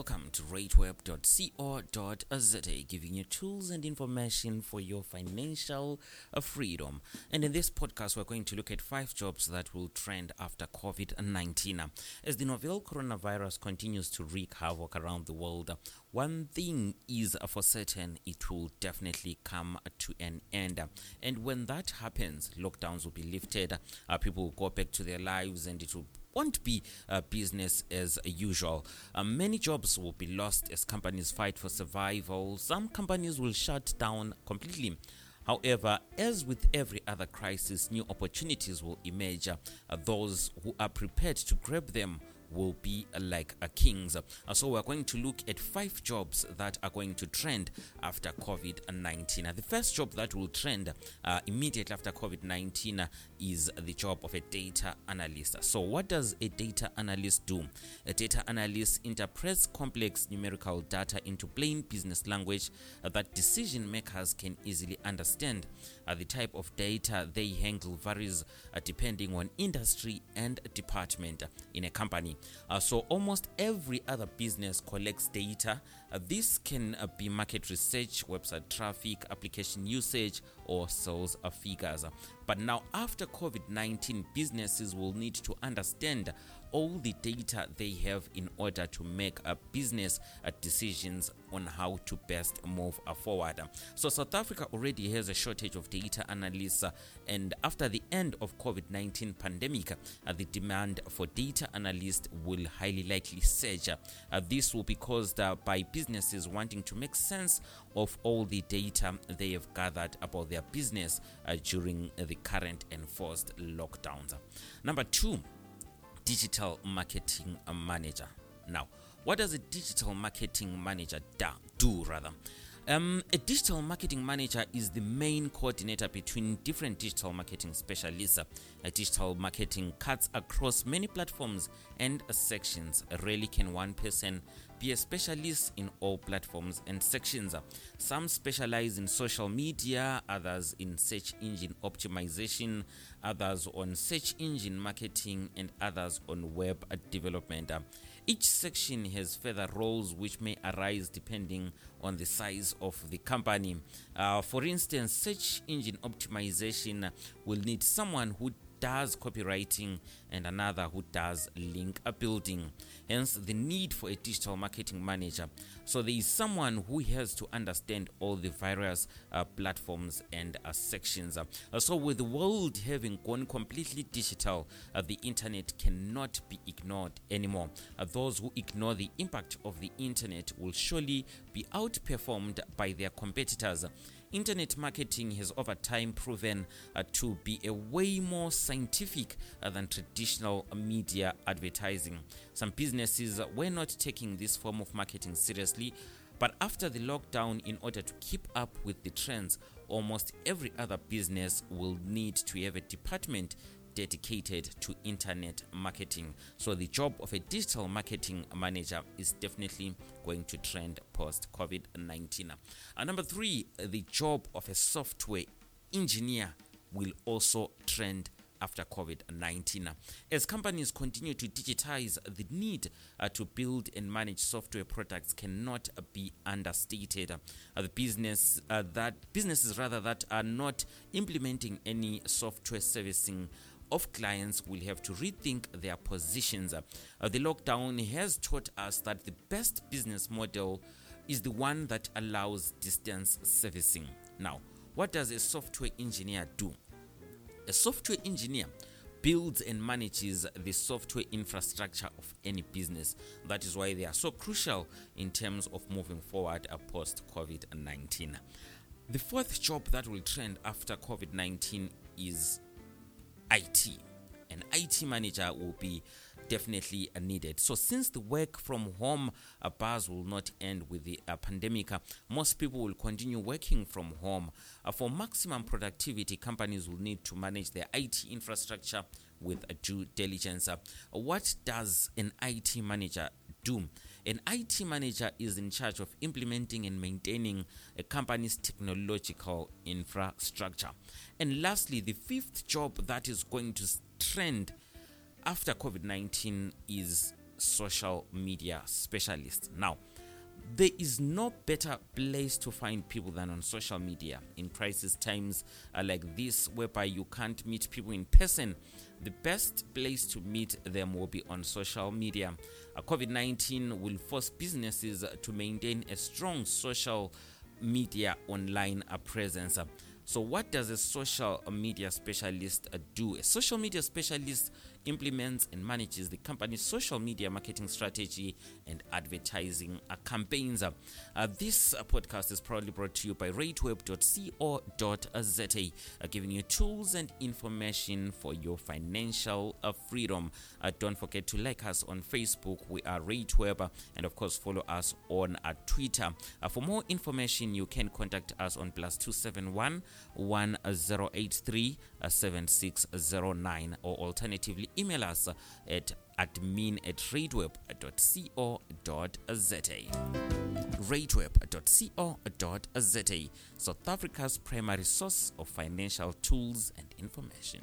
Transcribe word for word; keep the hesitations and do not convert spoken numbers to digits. Welcome to rateweb dot co dot za, giving you tools and information for your financial freedom. And in this podcast, we're going to look at five jobs that will trend after covid nineteen. As the novel coronavirus continues to wreak havoc around the world, one thing is for certain: it will definitely come to an end. And when that happens, lockdowns will be lifted, uh, people will go back to their lives, and it will won't be uh, business as usual. Uh, many jobs will be lost as companies fight for survival. Some companies will shut down completely. However, as with every other crisis, new opportunities will emerge. Uh, those who are prepared to grab them will be uh, like uh, kings. Uh, so we're going to look at five jobs that are going to trend after covid nineteen. Uh, the first job that will trend uh, immediately after covid nineteen uh, is the job of a data analyst. So what does a data analyst do? A data analyst interprets complex numerical data into plain business language uh, that decision makers can easily understand. Uh, the type of data they handle varies uh, depending on industry and department in a company. Uh, so almost every other business collects data. Uh, this can uh, be market research, website traffic, application usage, or sales uh, figures. But now, after covid nineteen, businesses will need to understand all the data they have in order to make uh, business uh, decisions on how to best move uh, forward. So South Africa already has a shortage of data analysts, uh, and after the end of covid nineteen pandemic, uh, the demand for data analysts will highly likely surge. Uh, this will be caused uh, by businesses wanting to make sense of all the data they have gathered about their business uh, during the current enforced lockdowns. Number two, digital marketing manager. Now, what does a digital marketing manager da, do rather? Um, a digital marketing manager is the main coordinator between different digital marketing specialists. A digital marketing cuts across many platforms and sections. Rarely can one person be a specialist in all platforms and sections. Some specialize in social media, others in search engine optimization, others on search engine marketing, and others on web development. Each section has further roles which may arise depending on the size of the company. Uh, for instance, search engine optimization will need someone who does copywriting and another who does link building, hence the need for a digital marketing manager. So there is someone who has to understand all the various uh, platforms and uh, sections. Uh, so with the world having gone completely digital, uh, the internet cannot be ignored anymore. Uh, those who ignore the impact of the internet will surely be outperformed by their competitors. Internet marketing has over time proven uh, to be a way more scientific uh, than traditional media advertising. Some businesses were not taking this form of marketing seriously, but after the lockdown, in order to keep up with the trends, almost every other business will need to have a department dedicated to internet marketing. So the job of a digital marketing manager is definitely going to trend post covid nineteen. And number three, the job of a software engineer will also trend after covid nineteen. As companies continue to digitize, the need uh, to build and manage software products cannot uh, be understated. Uh, the business uh, that businesses rather that are not implementing any software servicing of clients will have to rethink their positions. Uh, the lockdown has taught us that the best business model is the one that allows distance servicing. Now, what does a software engineer do? A software engineer builds and manages the software infrastructure of any business. That is why they are so crucial in terms of moving forward post covid nineteen. The fourth job that will trend after covid nineteen is I T. An I T manager will be definitely needed. So since the work from home uh, buzz will not end with the uh, pandemic, uh, most people will continue working from home. Uh, for maximum productivity, companies will need to manage their I T infrastructure with uh, due diligence. Uh, what does an I T manager do? An I T manager is in charge of implementing and maintaining a company's technological infrastructure. And lastly, the fifth job that is going to trend after covid nineteen is social media specialist. Now, there is no better place to find people than on social media. In crisis times uh, like this, whereby you can't meet people in person, the best place to meet them will be on social media. Uh, COVID nineteen will force businesses to maintain a strong social media online uh, presence. Uh, so what does a social media specialist uh, do? A social media specialist implements and manages the company's social media marketing strategy and advertising uh, campaigns. Uh, this uh, podcast is proudly brought to you by rateweb dot co dot za, uh, giving you tools and information for your financial uh, freedom. Uh, don't forget to like us on Facebook. We are Rateweb, uh, and of course follow us on uh, Twitter. Uh, for more information, you can contact us on plus two seven one one zero eight three seven six zero nine, or alternatively email us at admin at rateweb dot co dot za. rateweb dot co dot za, South Africa's primary source of financial tools and information.